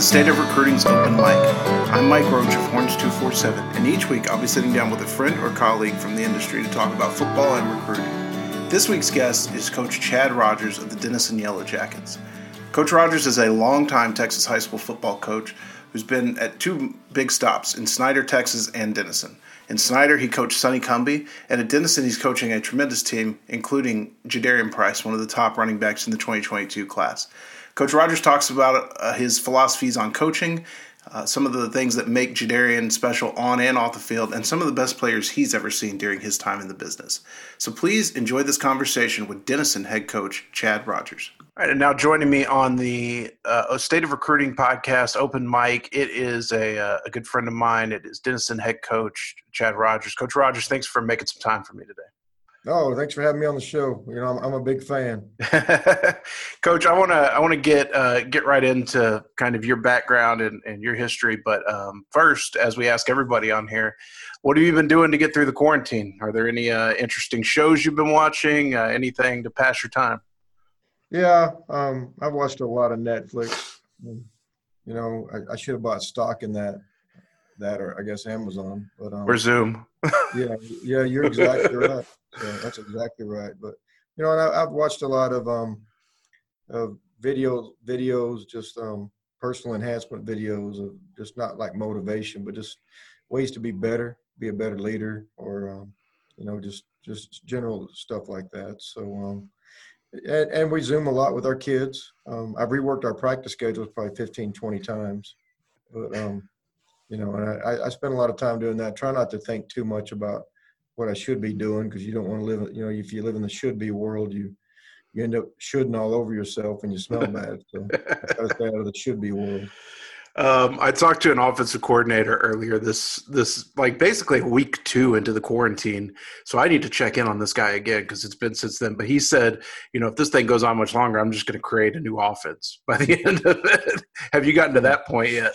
State of Recruiting's Open Mic. I'm Mike Roach of Horns247, and each week I'll be sitting down with a friend or colleague from the industry to talk about football and recruiting. This week's guest is Coach Chad Rogers of the Denison Yellow Jackets. Coach Rogers is a longtime Texas high school football coach who's been at two big stops in Snyder, Texas, and Denison. In Snyder, he coached Sonny Cumbie, and at Denison, he's coaching a tremendous team, including Jadarian Price, one of the top running backs in the 2022 class. Coach Rogers talks about his philosophies on coaching, some of the things that make Jadarian special on and off the field, and some of the best players he's ever seen during his time in the business. So please enjoy this conversation with Denison head coach Chad Rogers. All right, and now joining me on the State of Recruiting podcast, Open Mic, it is a good friend of mine. It is Denison head coach Chad Rogers. Coach Rogers, thanks for making some time for me today. No, thanks for having me on the show. You know, I'm a big fan. Coach, I want to get right into kind of your background and your history. But first, as we ask everybody on here, what have you been doing to get through the quarantine? Are there any interesting shows you've been watching? Anything to pass your time? Yeah, I've watched a lot of Netflix. You know, I should have bought stock in that, or I guess Amazon. But or Zoom. yeah, you're exactly right. Yeah, that's exactly right. But you know, and I've watched a lot of videos, just personal enhancement videos of just not like motivation, but just ways to be better, be a better leader, or you know, just general stuff like that. So, and we Zoom a lot with our kids. I've reworked our practice schedules probably 15, 20 times, but you know, and I spend a lot of time doing that. Try not to think too much about what I should be doing, because you don't want to live, you know, if you live in the should be world, you end up shouldn't all over yourself and you smell bad. So I gotta stay out of the should be world. I talked to an offensive coordinator earlier this like basically week two into the quarantine. So I need to check in on this guy again, because it's been since then. But he said, you know, if this thing goes on much longer, I'm just going to create a new offense by the end of it. Have you gotten to that point yet?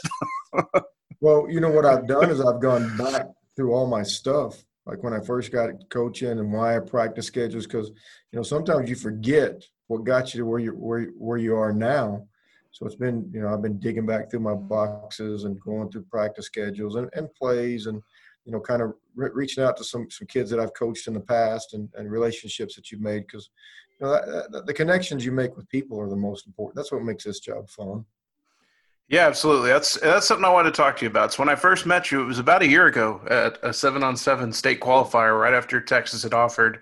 Well, you know, what I've done is I've gone back through all my stuff. Like when I first got coaching and why I practice schedules, because you know sometimes you forget what got you to where you are now. So it's been, you know, I've been digging back through my boxes and going through practice schedules and plays, and you know, kind of reaching out to some kids that I've coached in the past and relationships that you've made, because you know the connections you make with people are the most important. That's what makes this job fun. Yeah, absolutely. That's something I wanted to talk to you about. So when I first met you, it was about a year ago at a 7-on-7 state qualifier, right after Texas had offered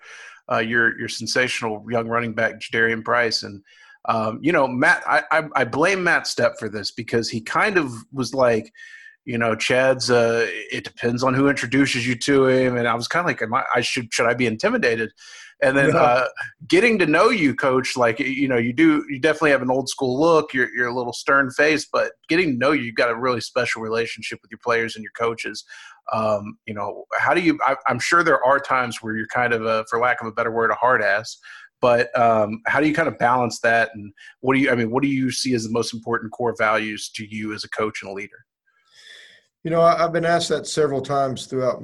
your sensational young running back Jadarian Price. And you know, Matt, I blame Matt Stepp for this, because he kind of was like, you know, Chad's. It depends on who introduces you to him, and I was kind of like, should I be intimidated? And then getting to know you, Coach, like, you know, you definitely have an old school look. You're a little stern face, but getting to know you, you've got a really special relationship with your players and your coaches. You know, how do you? I'm sure there are times where you're kind of a, for lack of a better word, a hard ass. But how do you kind of balance that? And what do you see as the most important core values to you as a coach and a leader? You know, I've been asked that several times throughout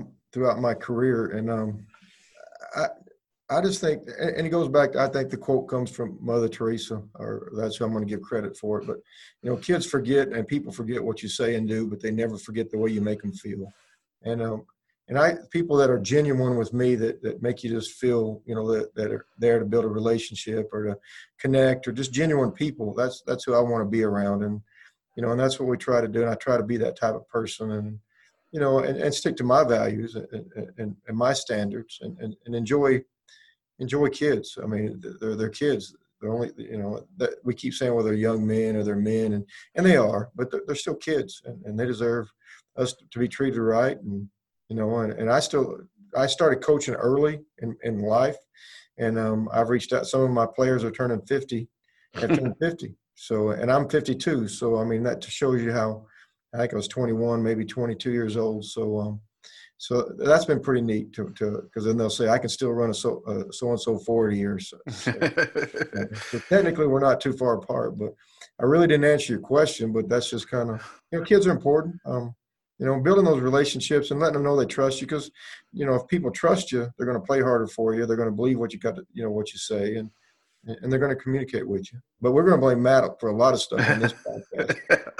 my career, and I just think, and it goes back to, I think the quote comes from Mother Teresa, or that's who I'm going to give credit for it. But, you know, kids forget and people forget what you say and do, but they never forget the way you make them feel. And people that are genuine with me that make you just feel, you know, that are there to build a relationship or to connect, or just genuine people, that's who I want to be around. And, you know, and that's what we try to do. And I try to be that type of person, and, you know, and stick to my values and my standards and enjoy kids. I mean, they're kids. They're only, you know, we keep saying, well, they're young men or they're men, and they are, but they're still kids, and they deserve us to be treated right. And, you know, and I started coaching early in life, and I've reached out. Some of my players have turned 50. So, and I'm 52. So, I mean, that shows you how, I think I was 21, maybe 22 years old. So, so that's been pretty neat to because then they'll say, I can still run a so-and-so 40 years. So technically we're not too far apart, but I really didn't answer your question, but that's just kind of, you know, kids are important. You know, building those relationships and letting them know they trust you, because, you know, if people trust you, they're going to play harder for you. They're going to believe what you got to, you know, what you say, and they're going to communicate with you. But we're going to blame Matt for a lot of stuff in this podcast.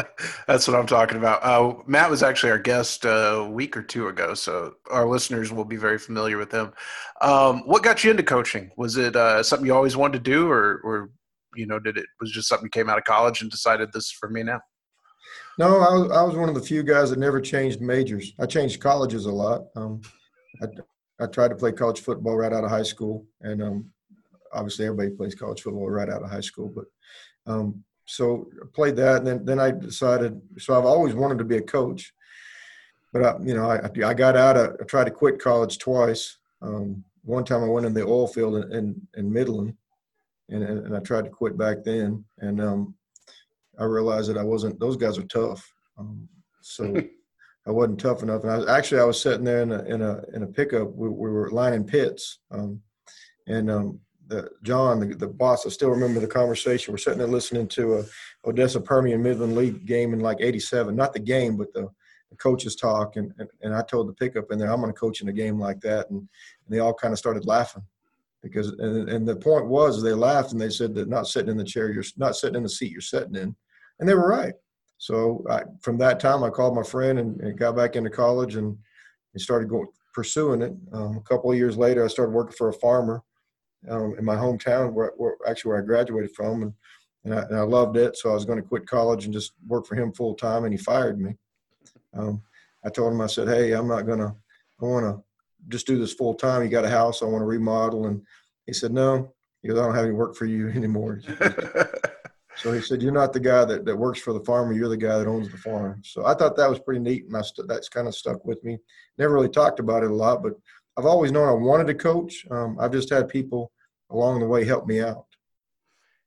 That's what I'm talking about. Matt was actually our guest a week or two ago, so our listeners will be very familiar with him. What got you into coaching? Was it something you always wanted to do, or you know, did it was just something you came out of college and decided this is for me now? No, I was one of the few guys that never changed majors. I changed colleges a lot. I tried to play college football right out of high school, and obviously everybody plays college football right out of high school. But so I played that, and then I decided. So I've always wanted to be a coach, but I got out of. I tried to quit college twice. One time I went in the oil field in Midland, and I tried to quit back then, and I realized that I wasn't – those guys are tough. So I wasn't tough enough. And I was sitting there in a pickup. We were lining pits. John, the boss, I still remember the conversation. We're sitting there listening to a Odessa Permian Midland League game in like 87. Not the game, but the coaches talk. And I told the pickup in there, I'm going to coach in a game like that. And they all kind of started laughing. Because and the point was they laughed and they said that not sitting in the chair, you're not sitting in the seat you're sitting in. And they were right. So from that time, I called my friend and got back into college and started pursuing it. A couple of years later, I started working for a farmer in my hometown, where I graduated from, and I loved it. So I was going to quit college and just work for him full time, and he fired me. I told him, I said, hey, I'm not going to – I want to just do this full time. You got a house, I want to remodel. And he said, no. He goes, I don't have any work for you anymore. So he said, you're not the guy that works for the farmer. You're the guy that owns the farm. So I thought that was pretty neat. And that's kind of stuck with me. Never really talked about it a lot, but I've always known I wanted to coach. I've just had people along the way help me out.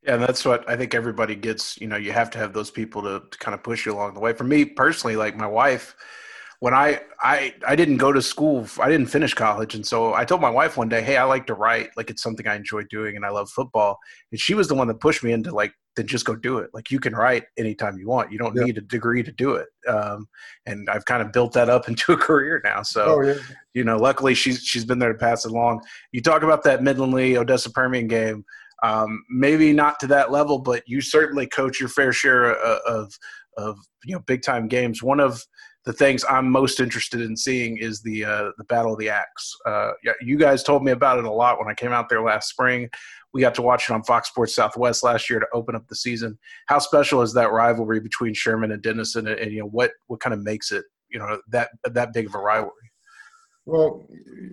Yeah, that's what I think everybody gets. You know, you have to have those people to kind of push you along the way. For me personally, like my wife, when I didn't go to school, I didn't finish college. And so I told my wife one day, hey, I like to write. Like, it's something I enjoy doing and I love football. And she was the one that pushed me into like, then just go do it. Like, you can write anytime you want. You don't need a degree to do it. And I've kind of built that up into a career now. So, you know, luckily she's been there to pass it along. You talk about that Midland Lee, Odessa Permian game, maybe not to that level, but you certainly coach your fair share of you know, big time games. One of the things I'm most interested in seeing is the Battle of the Axe. You guys told me about it a lot when I came out there last spring. We got to watch it on Fox Sports Southwest last year to open up the season. How special is that rivalry between Sherman and Denison, and you know what kind of makes it, you know, that big of a rivalry? Well,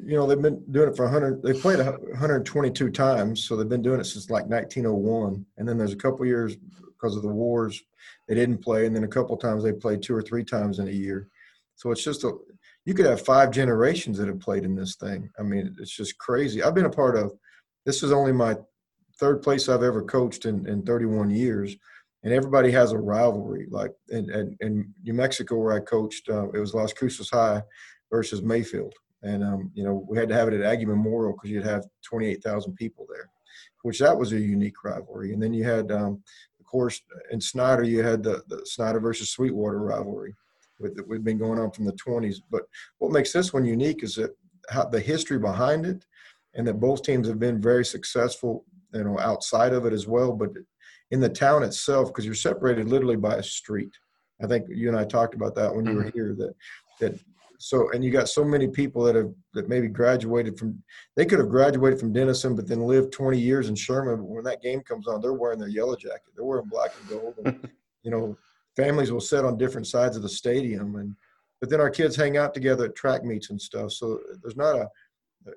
you know, they've been doing it for 100. They played 122 times, so they've been doing it since like 1901. And then there's a couple years because of the wars, they didn't play, and then a couple times they played 2 or 3 times in a year. So it's just you could have 5 generations that have played in this thing. I mean, it's just crazy. I've been a part of, this is only my 3rd place I've ever coached in 31 years, and everybody has a rivalry. Like in New Mexico where I coached, it was Las Cruces High versus Mayfield. And, you know, we had to have it at Aggie Memorial because you'd have 28,000 people there, which that was a unique rivalry. And then you had course, in Snyder, you had the Snyder versus Sweetwater rivalry that we've been going on from the 1920s. But what makes this one unique is that how the history behind it, and that both teams have been very successful, you know, outside of it as well. But in the town itself, because you're separated literally by a street. I think you and I talked about that when you were here. That so, and you got so many people that maybe graduated from, they could have graduated from Denison, but then lived 20 years in Sherman. When that game comes on, they're wearing their yellow jacket. They're wearing black and gold. And, you know, families will sit on different sides of the stadium. But then our kids hang out together at track meets and stuff. So there's not a,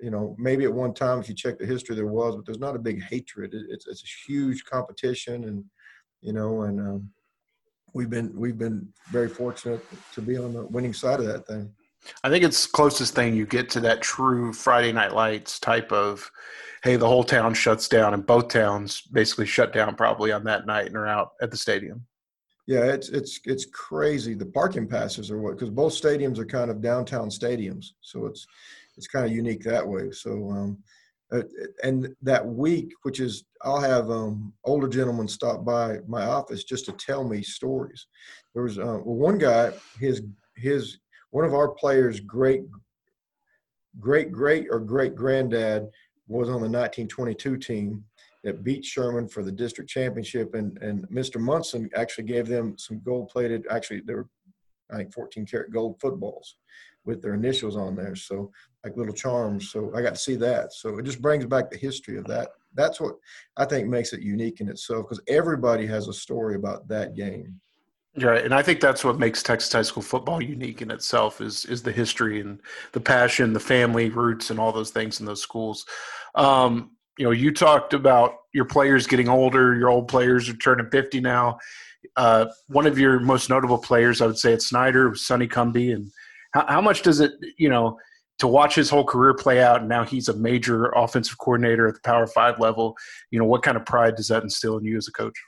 you know, maybe at one time, if you check the history, there was, but there's not a big hatred. It's a huge competition, and, you know, and we've been very fortunate to be on the winning side of that thing. I think it's closest thing you get to that true Friday Night Lights type of, hey, the whole town shuts down, and both towns basically shut down probably on that night and are out at the stadium. Yeah, it's crazy. The parking passes are what, because both stadiums are kind of downtown stadiums, so it's kind of unique that way. So, and that week, which is, I'll have older gentlemen stop by my office just to tell me stories. There was one guy, his one of our players' great granddad was on the 1922 team that beat Sherman for the district championship, and Mr. Munson actually gave them some gold-plated, actually they were, I think, 14-karat gold footballs with their initials on there, so like little charms. So I got to see that. So it just brings back the history of that. That's what I think makes it unique in itself, because everybody has a story about that game. Right, and I think that's what makes Texas high school football unique in itself is the history and the passion, the family roots, and all those things in those schools. You know, you talked about your players getting older. Your old players are turning 50 now. One of your most notable players, I would say, at Snyder was Sonny Cumbie. And how much does it, you know, to watch his whole career play out, and now he's a major offensive coordinator at the Power 5 level, you know, what kind of pride does that instill in you as a coach?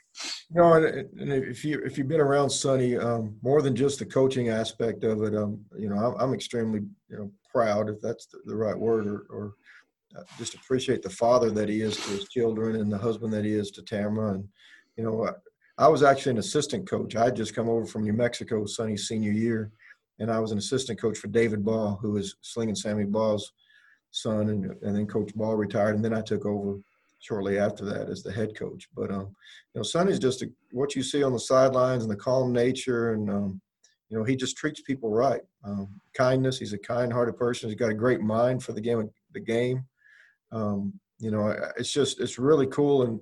You know, and if you've been around Sonny, more than just the coaching aspect of it, you know, I'm extremely, you know, proud, if that's the right word, or just appreciate the father that he is to his children and the husband that he is to Tamara. And, you know, I was actually an assistant coach. I had just come over from New Mexico, Sonny's senior year, and I was an assistant coach for David Ball, who is Slinging Sammy Ball's son, and then Coach Ball retired, and then I took over shortly after that as the head coach. But, you know, Sonny's just what you see on the sidelines and the calm nature, and, you know, he just treats people right. Kindness, he's a kind-hearted person. He's got a great mind for the game. You know, it's just, it's really cool. And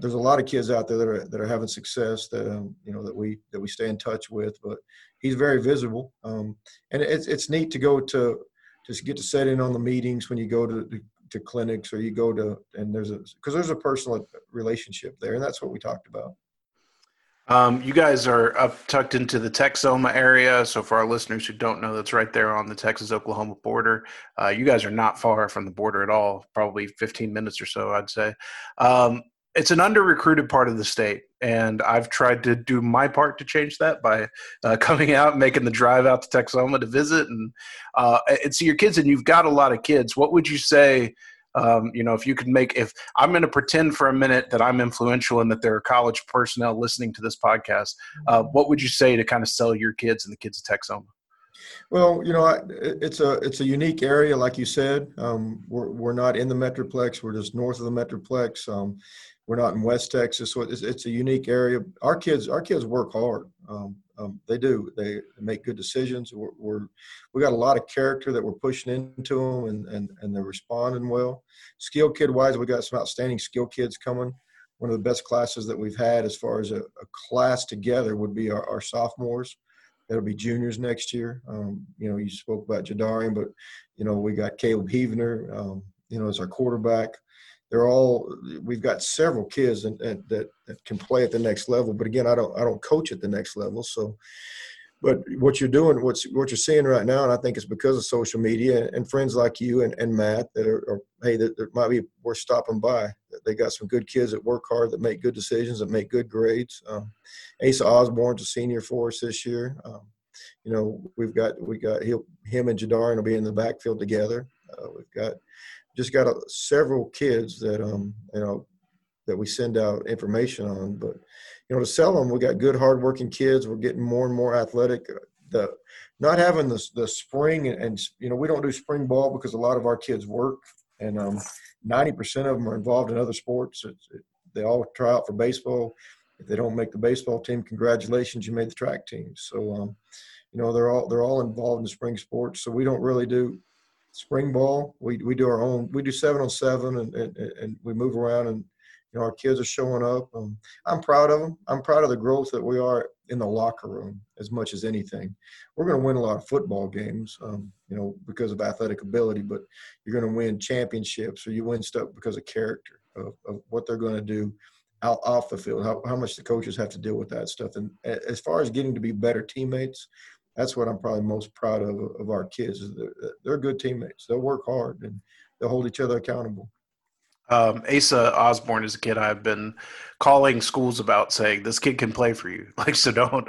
there's a lot of kids out there that are having success that, you know, that we stay in touch with, but he's very visible. And it's neat to go to, just get to set in on the meetings when you go to clinics, or you go to, and there's a personal relationship there. And that's what we talked about. You guys are tucked into the Texoma area. So for our listeners who don't know, that's right there on the Texas-Oklahoma border. You guys are not far from the border at all, probably 15 minutes or so, I'd say. It's an under-recruited part of the state, and I've tried to do my part to change that by coming out and making the drive out to Texoma to visit and see your kids, and you've got a lot of kids. What would you say – you know, if I'm going to pretend for a minute that I'm influential and that there are college personnel listening to this podcast, what would you say to kind of sell your kids and the kids of Texoma? Well, you know, it's a unique area. Like you said, we're not in the Metroplex. We're just north of the Metroplex. We're not in West Texas. So it's a unique area. Our kids work hard. They do. They make good decisions. We got a lot of character that we're pushing into them, and they're responding well. Skill kid wise, we got some outstanding skill kids coming. One of the best classes that we've had as far as a class together would be our sophomores. That'll be juniors next year. You know, you spoke about Jadarian, but you know, we got Caleb Heavener. You know, as our quarterback. We've got several kids that can play at the next level. But again, I don't coach at the next level. So, but what you're doing, what you're seeing right now, and I think it's because of social media and friends like you and Matt that are hey, that might be worth stopping by. They got some good kids that work hard, that make good decisions, that make good grades. Asa Osborne's a senior for us this year. You know, we got him and Jadarian will be in the backfield together. We've got several kids that you know, that we send out information on. But you know, to sell them, we got good, hardworking kids. We're getting more and more athletic. Not having the spring and you know, we don't do spring ball because a lot of our kids work, and 90% of them are involved in other sports. They all try out for baseball. If they don't make the baseball team, congratulations, you made the track team. So you know, they're all involved in spring sports. So we don't really do spring ball. We do our own. We do 7-on-7, and we move around, and you know, our kids are showing up. I'm proud of them. I'm proud of the growth that we are in the locker room as much as anything. We're going to win a lot of football games, you know, because of athletic ability, but you're going to win championships, or you win stuff because of character, of what they're going to do out off the field, how much the coaches have to deal with that stuff. And as far as getting to be better teammates, that's what I'm probably most proud of our kids. Is they're good teammates. They'll work hard and they'll hold each other accountable. Asa Osborne is a kid I've been calling schools about, saying this kid can play for you. Like, so don't.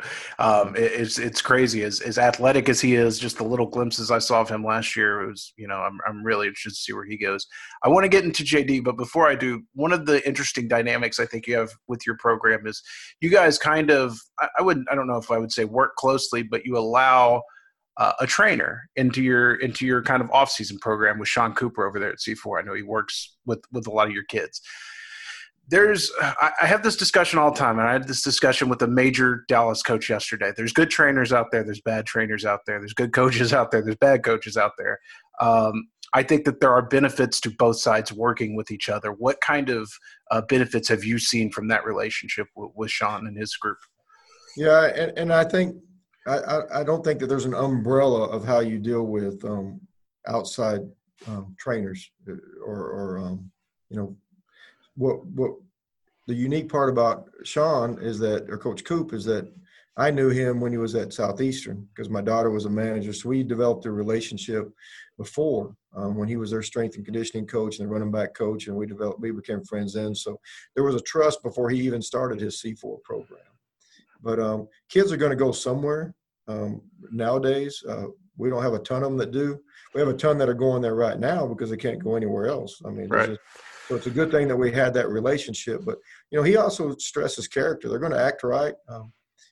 It's crazy. As athletic as he is, just the little glimpses I saw of him last year, it was, you know, I'm really interested to see where he goes. I want to get into JD, but before I do, one of the interesting dynamics I think you have with your program is you guys kind of, I don't know if I would say work closely, but you allow a trainer into your kind of off-season program with Sean Cooper over there at C4. I know he works with a lot of your kids. I have this discussion all the time, and I had this discussion with a major Dallas coach yesterday. There's good trainers out there. There's bad trainers out there. There's good coaches out there. There's bad coaches out there. I think that there are benefits to both sides working with each other. What kind of benefits have you seen from that relationship with Sean and his group? Yeah, and I think – I don't think that there's an umbrella of how you deal with outside trainers or you know, what the unique part about Sean is that, or Coach Coop, is that I knew him when he was at Southeastern because my daughter was a manager. So we developed a relationship before when he was their strength and conditioning coach and their running back coach, and we became friends then. So there was a trust before he even started his C4 program. But kids are going to go somewhere nowadays. We don't have a ton of them that do. We have a ton that are going there right now because they can't go anywhere else. I mean, right. So it's a good thing that we had that relationship. But, you know, he also stresses character. They're going to act right.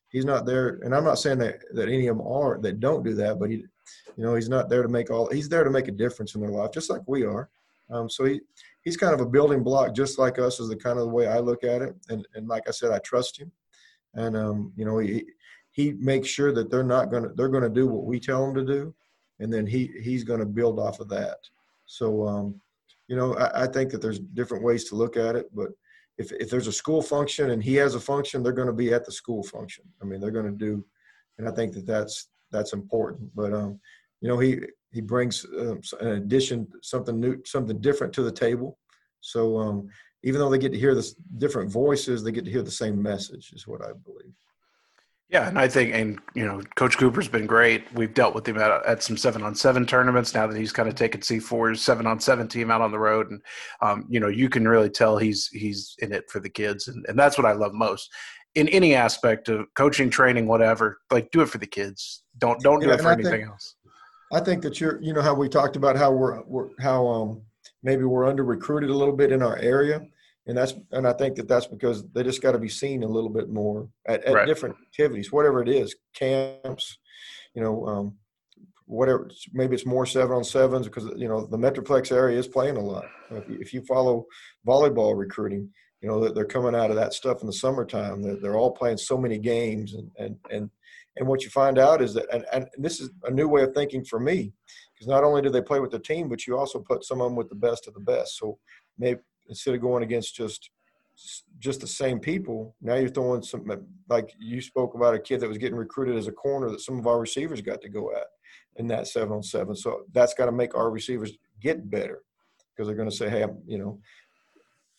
He's not there. And I'm not saying that any of them are that don't do that. But, he's not there to make he's there to make a difference in their life, just like we are. So he's kind of a building block, just like us, is the kind of the way I look at it. And like I said, I trust him. And, he makes sure that they're going to do what we tell them to do. And then he's going to build off of that. So, I think that there's different ways to look at it, but if there's a school function and he has a function, they're going to be at the school function. I mean, they're going to do, and I think that's important, but, he brings an addition, something new, something different to the table. So, even though they get to hear the different voices, they get to hear the same message is what I believe. Yeah, and I think, Coach Cooper's been great. We've dealt with him at some 7-on-7 tournaments now that he's kind of taken C4's 7-on-7 team out on the road. And, you can really tell he's in it for the kids. And that's what I love most. In any aspect of coaching, training, whatever, like do it for the kids. Don't do it for anything else. I think that how we talked about how maybe we're under recruited a little bit in our area. And I think that's because they just got to be seen a little bit more at right. different activities, whatever it is, camps, whatever. Maybe it's more 7-on-7s because, the Metroplex area is playing a lot. If you follow volleyball recruiting, they're coming out of that stuff in the summertime. They're all playing so many games. And what you find out is that, and this is a new way of thinking for me, because not only do they play with the team, but you also put some of them with the best of the best. So maybe – instead of going against just the same people, now you're throwing some, like you spoke about a kid that was getting recruited as a corner that some of our receivers got to go at in that 7-on-7. So that's got to make our receivers get better because they're going to say, hey,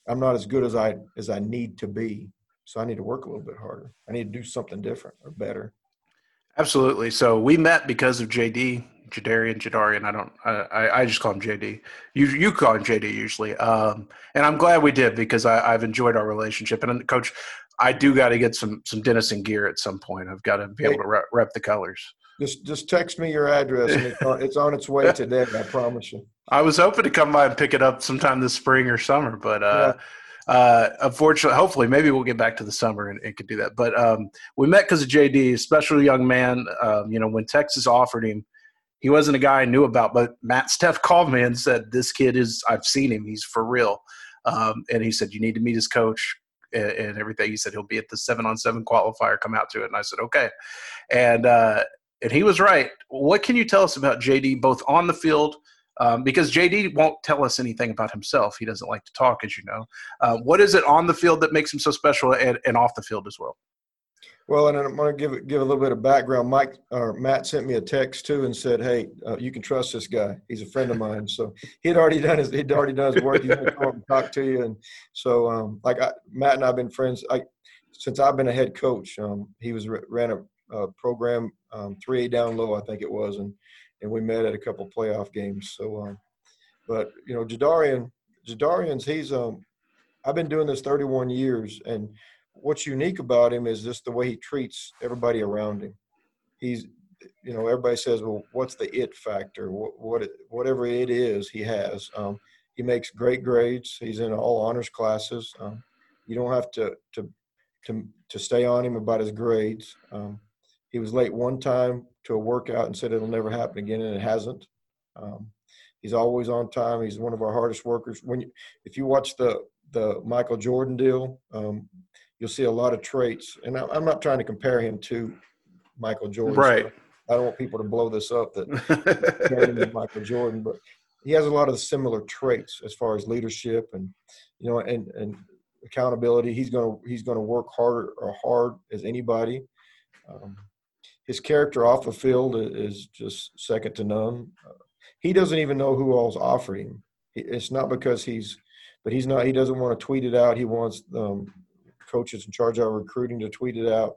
I'm not as good as I need to be. So I need to work a little bit harder. I need to do something different or better. Absolutely. So we met because of JD. Jadarian. I just call him JD. You call him JD usually. And I'm glad we did because I've enjoyed our relationship. And Coach, I do got to get some Denison gear at some point. I've got to be able to rep the colors. Just text me your address. And it's on its way today. I promise you. I was hoping to come by and pick it up sometime this spring or summer, but, unfortunately, hopefully, maybe we'll get back to the summer and could do that. But, we met because of JD, a special young man. When Texas offered him, he wasn't a guy I knew about, but Matt Steph called me and said, this kid is, I've seen him. He's for real. And he said, you need to meet his coach and everything. He said, he'll be at the 7-on-7 qualifier, come out to it. And I said, okay. And he was right. What can you tell us about JD, both on the field, because JD won't tell us anything about himself. He doesn't like to talk, as you know. What is it on the field that makes him so special and off the field as well? Well, and I'm going to give a little bit of background. Matt sent me a text too and said, "Hey, you can trust this guy. He's a friend of mine." So he'd already done his work. He's going to come and talk to you. And so, Matt and I've been friends since I've been a head coach. He ran a program 3A down low, I think it was, and we met at a couple playoff games. So, but you know, Jadarian's he's I've been doing this 31 years, and what's unique about him is just the way he treats everybody around him. He's, you know, everybody says, well, what's the it factor? Whatever it is, he has. He makes great grades. He's in all honors classes. You don't have to stay on him about his grades. He was late one time to a workout and said it'll never happen again, and it hasn't. He's always on time. He's one of our hardest workers. If you watch the Michael Jordan deal, you'll see a lot of traits. And I'm not trying to compare him to Michael Jordan. Right. So I don't want people to blow this up that comparing him to Michael Jordan, but he has a lot of similar traits as far as leadership and, you know, and accountability. He's gonna work hard as anybody. His character off the field is just second to none. He doesn't even know who all's offered him. It's not because he doesn't want to tweet it out. He wants coaches in charge of recruiting to tweet it out.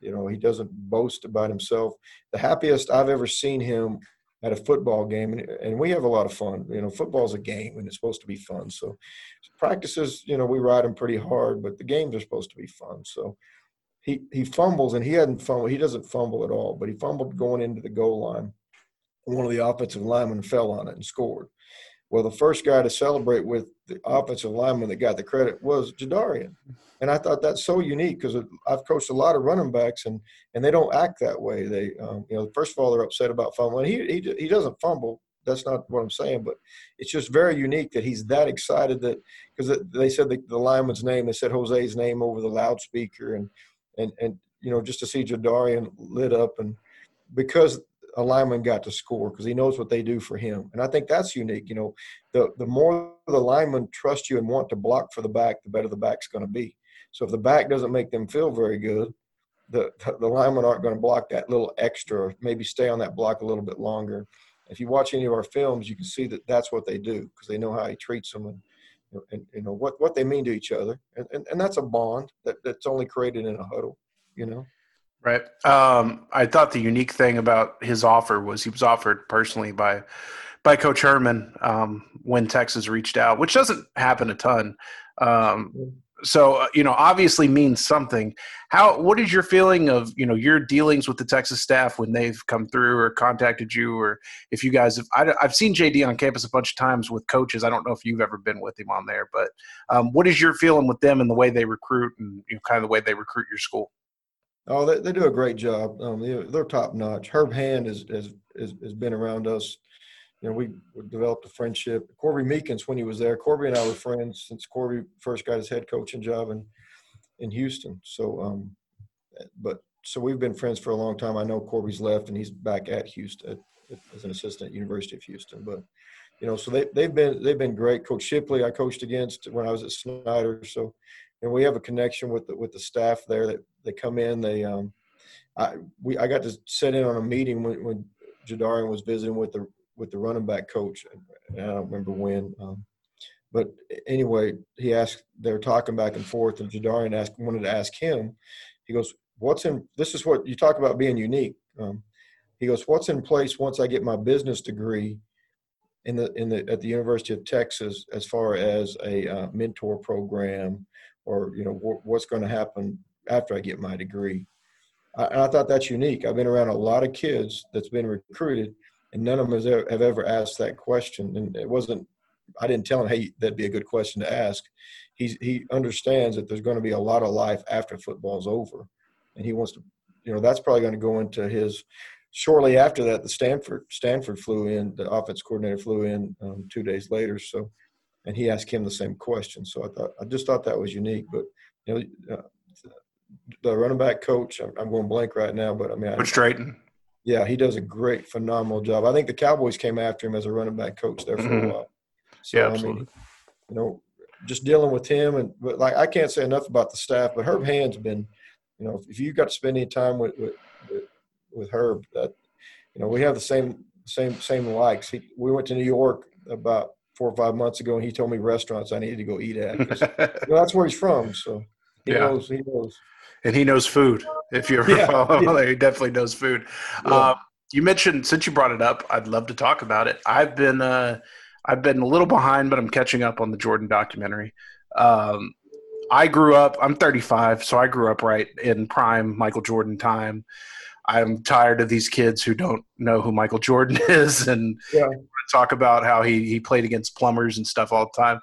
You know, he doesn't boast about himself. The happiest I've ever seen him at a football game, and we have a lot of fun. You know, football's a game, and it's supposed to be fun. So practices, you know, we ride them pretty hard, but the games are supposed to be fun. So he fumbles, and he doesn't fumble at all, but he fumbled going into the goal line. One of the offensive linemen fell on it and scored. Well, the first guy to celebrate with the offensive lineman that got the credit was Jadarian. And I thought that's so unique because I've coached a lot of running backs, and they don't act that way. They, you know, first of all, they're upset about fumbling. He doesn't fumble. That's not what I'm saying, but it's just very unique that he's that excited that because they said the lineman's name, they said Jose's name over the loudspeaker, and you know, just to see Jadarian lit up, and because a lineman got to score because he knows what they do for him. And I think that's unique. You know, the more the linemen trust you and want to block for the back, the better the back's going to be. So if the back doesn't make them feel very good, the linemen aren't going to block that little extra or maybe stay on that block a little bit longer. If you watch any of our films, you can see that that's what they do because they know how he treats them and you know, what they mean to each other. And that's a bond that's only created in a huddle, you know. Right. I thought the unique thing about his offer was he was offered personally by Coach Sherman when Texas reached out, which doesn't happen a ton. So, you know, obviously means something. What is your feeling of, you know, your dealings with the Texas staff when they've come through or contacted you, or if you guys have I've seen JD on campus a bunch of times with coaches. I don't know if you've ever been with him on there, but what is your feeling with them and the way they recruit and, you know, kind of the way they recruit your school? Oh, they do a great job. They're top notch. Herb Hand has been around us. You know, we developed a friendship. Corby Meekins, when he was there, Corby and I were friends since Corby first got his head coaching job in Houston. So, so we've been friends for a long time. I know Corby's left and he's back at Houston as an assistant at University of Houston. But you know, so they've been great. Coach Shipley, I coached against when I was at Snyder. So. And we have a connection with the staff there that they come in. They, I got to sit in on a meeting when Jadarian was visiting with the running back coach. And I don't remember when, but anyway, he asked. They were talking back and forth, and Jadarian wanted to ask him. He goes, this is what you talk about being unique. He goes, what's in place once I get my business degree at the University of Texas as far as a mentor program. Or, you know, what's going to happen after I get my degree. And I thought that's unique. I've been around a lot of kids that's been recruited, and none of them have ever asked that question. And I didn't tell him, hey, that'd be a good question to ask. He understands that there's going to be a lot of life after football's over. And he wants to, you know, that's probably going to go into his – shortly after that, the Stanford flew in, the offense coordinator flew in 2 days later. So. And he asked him the same question. So I just thought that was unique. But you know, the running back coach, I'm going blank right now, but I mean, Coach Drayton. Yeah, he does a phenomenal job. I think the Cowboys came after him as a running back coach there for a while. So, yeah, absolutely. I mean, you know, just dealing with him, but like I can't say enough about the staff. But Herb Hand's been, you know, if you got to spend any time with Herb, that you know, we have the same likes. We went to New York about 4 or 5 months ago, and he told me restaurants I needed to go eat at. You know, that's where he's from, so he knows. And he knows food. if you ever follow. He definitely knows food. Yeah. You mentioned, since you brought it up, I'd love to talk about it. I've been a little behind, but I'm catching up on the Jordan documentary. I grew up, I'm 35, so I grew up right in prime Michael Jordan time. I'm tired of these kids who don't know who Michael Jordan is and talk about how he played against plumbers and stuff all the time.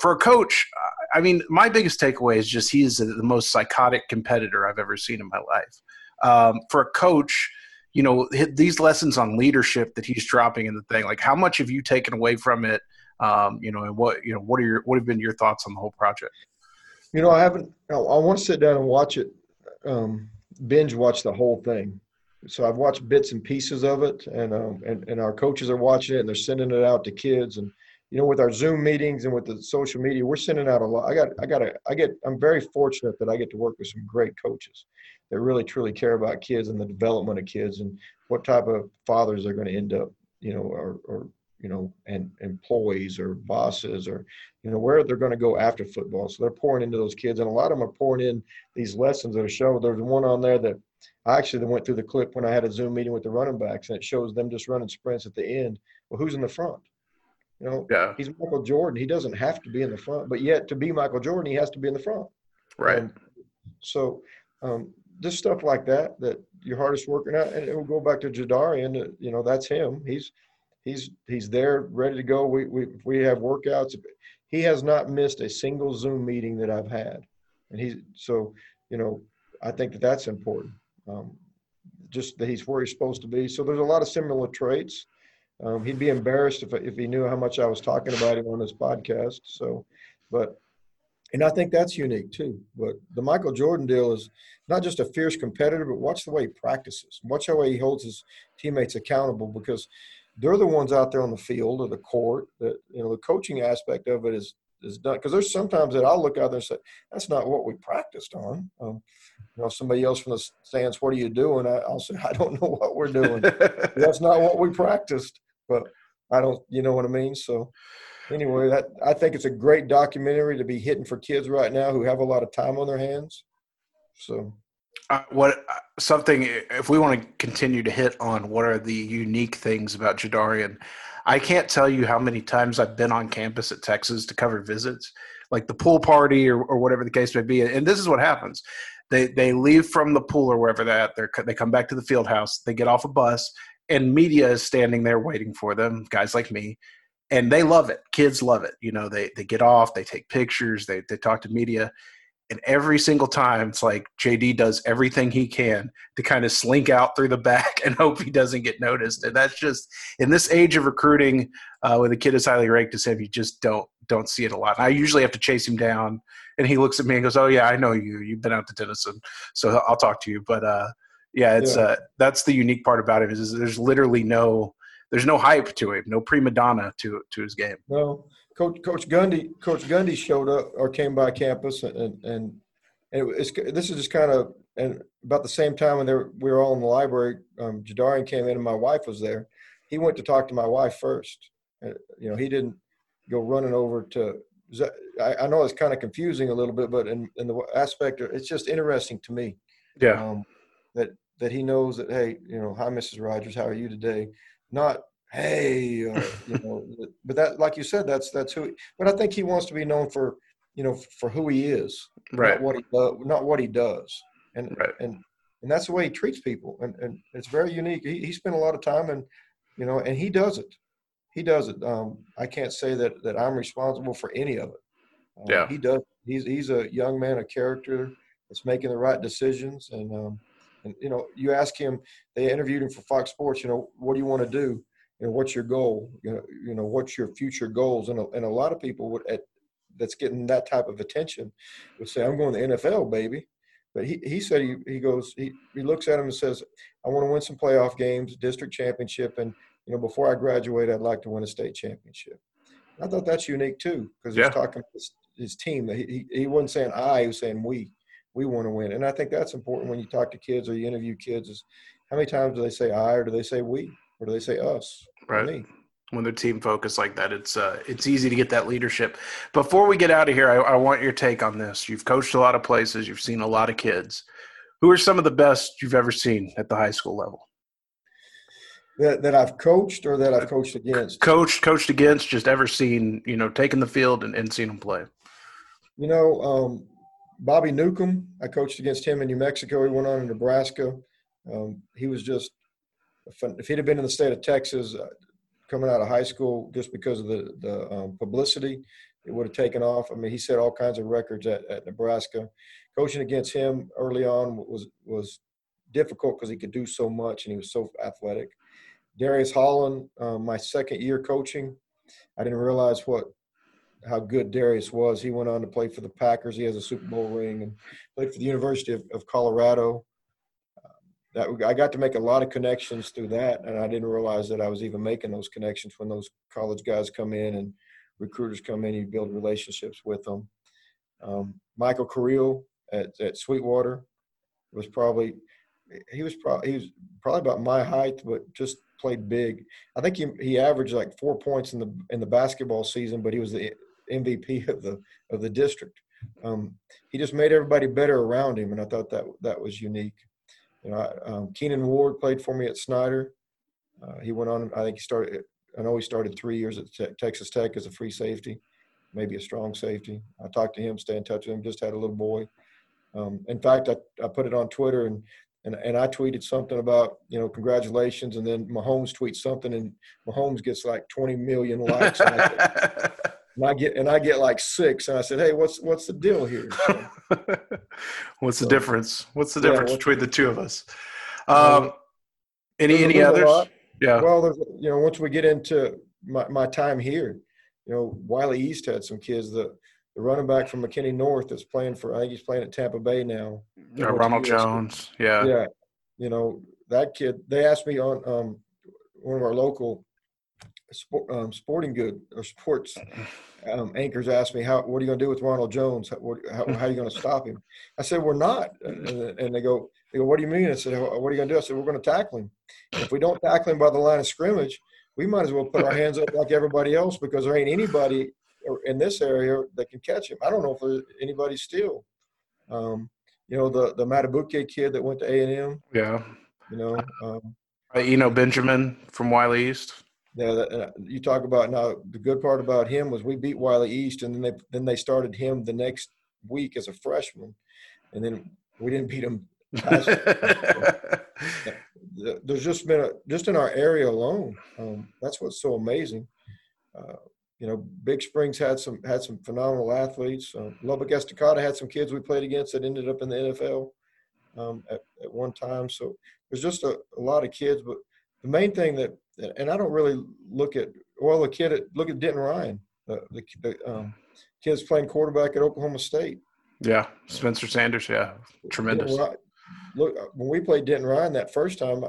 For a coach, I mean, my biggest takeaway is just he is the most psychotic competitor I've ever seen in my life. For a coach, you know, these lessons on leadership that he's dropping in the thing, like how much have you taken away from it? You know, and what have been your thoughts on the whole project? You know, I want to sit down and watch it, binge watch the whole thing. So I've watched bits and pieces of it, and our coaches are watching it and they're sending it out to kids. And, you know, with our Zoom meetings and with the social media, we're sending out a lot. I'm very fortunate that I get to work with some great coaches that really, truly care about kids and the development of kids and what type of fathers they're going to end up, you know, or you know, and employees or bosses or, you know, where they're going to go after football. So they're pouring into those kids. And a lot of them are pouring in these lessons that are shown. There's one on there that I actually went through the clip when I had a Zoom meeting with the running backs, and it shows them just running sprints at the end. Well, who's in the front? You know, he's Michael Jordan. He doesn't have to be in the front, but yet to be Michael Jordan, he has to be in the front. Right. So just stuff like that your hardest worker, and it will go back to Jadarian, you know, that's him. He's there, ready to go. We have workouts. He has not missed a single Zoom meeting that I've had, and so you know, I think that's important. Just that he's where he's supposed to be. So there's a lot of similar traits. He'd be embarrassed if he knew how much I was talking about him on this podcast. So, and I think that's unique too. But the Michael Jordan deal is not just a fierce competitor, but watch the way he practices. Watch the way he holds his teammates accountable, because they're the ones out there on the field or the court that, you know, the coaching aspect of it is done. Because there's sometimes that I'll look out there and say, that's not what we practiced on. You know, somebody else from the stands, what are you doing? I'll say, I don't know what we're doing. That's not what we practiced, but I don't, you know what I mean? So anyway, I think it's a great documentary to be hitting for kids right now who have a lot of time on their hands. So. If we want to continue to hit on what are the unique things about Jadarian, I can't tell you how many times I've been on campus at Texas to cover visits, like the pool party or whatever the case may be. And this is what happens. They leave from the pool or wherever they're at. They come back to the field house. They get off a bus, and media is standing there waiting for them, guys like me. And they love it. Kids love it. You know, they get off. They take pictures. They talk to media. And every single time, it's like JD does everything he can to kind of slink out through the back and hope he doesn't get noticed. And that's just in this age of recruiting, when the kid is highly ranked as him, you just don't see it a lot. I usually have to chase him down, and he looks at me and goes, "Oh yeah, I know you. You've been out to Denison, so I'll talk to you." But that's the unique part about him is there's literally no hype to him, no prima donna to his game. No. Coach Gundy showed up or came by campus, and about the same time when we were all in the library, Jadarian came in and my wife was there. He went to talk to my wife first. You know, he didn't go running over to. I know it's kind of confusing a little bit, but in the aspect, it's just interesting to me. Yeah. That he knows that, hey, you know, hi Mrs. Rogers, how are you today? Not. Hey, you know, but that, like you said, that's who. But I think he wants to be known for, you know, for who he is, right? Not what he does, and that's the way he treats people, and it's very unique. He spent a lot of time, and you know, and he does it. I can't say that I'm responsible for any of it. He does. He's a young man of character that's making the right decisions, and you know, you ask him. They interviewed him for Fox Sports. You know, what do you want to do? You know, what's your goal? You know, what's your future goals? And a lot of people that's getting that type of attention would say, I'm going to the NFL, baby. But he said, he looks at him and says, I want to win some playoff games, district championship. And, you know, before I graduate, I'd like to win a state championship. I thought that's unique too, because he's talking to his team. He wasn't saying I, he was saying we want to win. And I think that's important when you talk to kids or you interview kids is how many times do they say I, or do they say we? Or do they say us? Right. Me. When they're team focused like that, it's easy to get that leadership. Before we get out of here, I want your take on this. You've coached a lot of places. You've seen a lot of kids. Who are some of the best you've ever seen at the high school level? That I've coached or that I've coached against? Coached against, just ever seen, you know, taking the field and seen him play. You know, Bobby Newcomb, I coached against him in New Mexico. He went on to Nebraska. He was just – if he'd have been in the state of Texas coming out of high school just because of the publicity, it would have taken off. I mean, he set all kinds of records at Nebraska. Coaching against him early on was difficult because he could do so much and he was so athletic. Darius Holland, my second year coaching, I didn't realize how good Darius was. He went on to play for the Packers. He has a Super Bowl ring and played for the University of Colorado. I got to make a lot of connections through that, and I didn't realize that I was even making those connections when those college guys come in and recruiters come in. You build relationships with them. Michael Carrillo at Sweetwater was probably he was probably about my height, but just played big. I think he averaged like 4 points in the basketball season, but he was the MVP of the district. He just made everybody better around him, and I thought that was unique. You know, Keenan Ward played for me at Snyder. He went on. I think he started 3 years at Texas Tech as a free safety, maybe a strong safety. I talked to him, stay in touch with him. Just had a little boy. In fact, I put it on Twitter and I tweeted something about, you know, congratulations, and then Mahomes tweets something, and Mahomes gets like 20 million likes, and I get like six, and I said, hey, what's the deal here? So, difference? What's the difference between the two of us? Any others? Yeah. Well, you know, once we get into my time here, you know, Wiley East had some kids. The running back from McKinney North that's playing for, I think he's playing at Tampa Bay now. Yeah, Ronald Jones. Yeah. Yeah. You know, that kid, they asked me on one of our local sports anchors asked me, what are you going to do with Ronald Jones? How are you going to stop him? I said, we're not. And they go, what do you mean? I said, what are you going to do? I said, we're going to tackle him. And if we don't tackle him by the line of scrimmage, we might as well put our hands up like everybody else, because there ain't anybody in this area that can catch him. I don't know if there's anybody still. You know, the Matabuke kid that went to A&M. Yeah. You know. Eno Benjamin from Wiley East. Yeah, you talk about now. The good part about him was we beat Wiley East, and then they started him the next week as a freshman, and then we didn't beat him. There's just been just in our area alone. That's what's so amazing. You know, Big Springs had some phenomenal athletes. Lubbock Estacada had some kids we played against that ended up in the NFL at one time. So there's just a lot of kids, but the main thing that. And I don't really look at Denton Ryan, the kid's playing quarterback at Oklahoma State. Yeah, Spencer Sanders, yeah, tremendous. You know, when we played Denton Ryan that first time,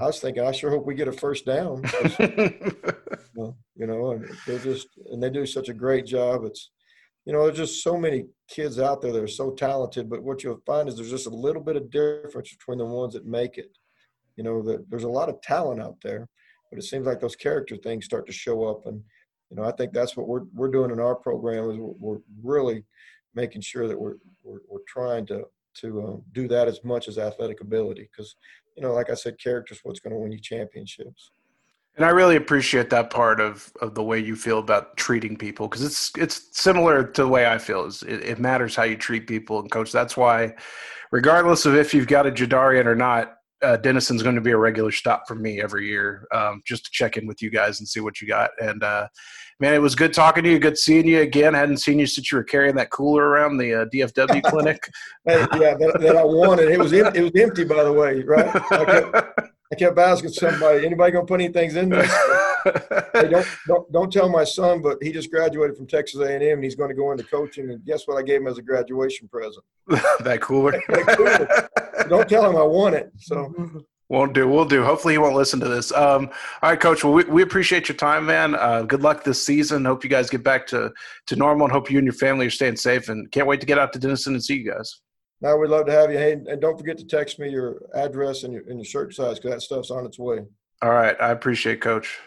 I was thinking, I sure hope we get a first down. You know, and they do such a great job. It's, you know, there's just so many kids out there that are so talented, but what you'll find is there's just a little bit of difference between the ones that make it. You know, there's a lot of talent out there. But it seems like those character things start to show up, and you know, I think that's what we're doing in our program is we're really making sure that we're trying to do that as much as athletic ability, because you know, like I said, character's what's going to win you championships. And I really appreciate that part of the way you feel about treating people, because it's similar to the way I feel. It matters how you treat people, and coach. That's why, regardless of if you've got a Jadarian or not. Denison's going to be a regular stop for me every year, just to check in with you guys and see what you got. And, man, it was good talking to you, good seeing you again. I hadn't seen you since you were carrying that cooler around the DFW clinic. Yeah, that I wanted. It was empty, by the way, right? I kept asking somebody, anybody going to put any things in this? Hey, don't tell my son, but he just graduated from Texas A&M, and he's going to go into coaching. And guess what I gave him as a graduation present? That cooler. That cooler. Don't tell him I want it. So won't do. We'll do. Hopefully he won't listen to this. All right, Coach. Well, we appreciate your time, man. Good luck this season. Hope you guys get back to normal, and hope you and your family are staying safe. And can't wait to get out to Denison and see you guys. No, we'd love to have you. Hey, and don't forget to text me your address and your shirt size, because that stuff's on its way. All right. I appreciate it, Coach.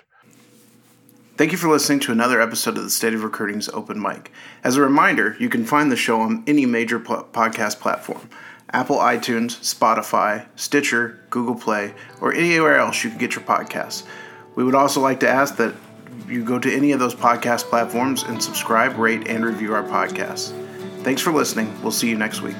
Thank you for listening to another episode of the State of Recruiting's Open Mic. As a reminder, you can find the show on any major podcast platform. Apple iTunes, Spotify, Stitcher, Google Play, or anywhere else you can get your podcasts. We would also like to ask that you go to any of those podcast platforms and subscribe, rate, and review our podcasts. Thanks for listening. We'll see you next week.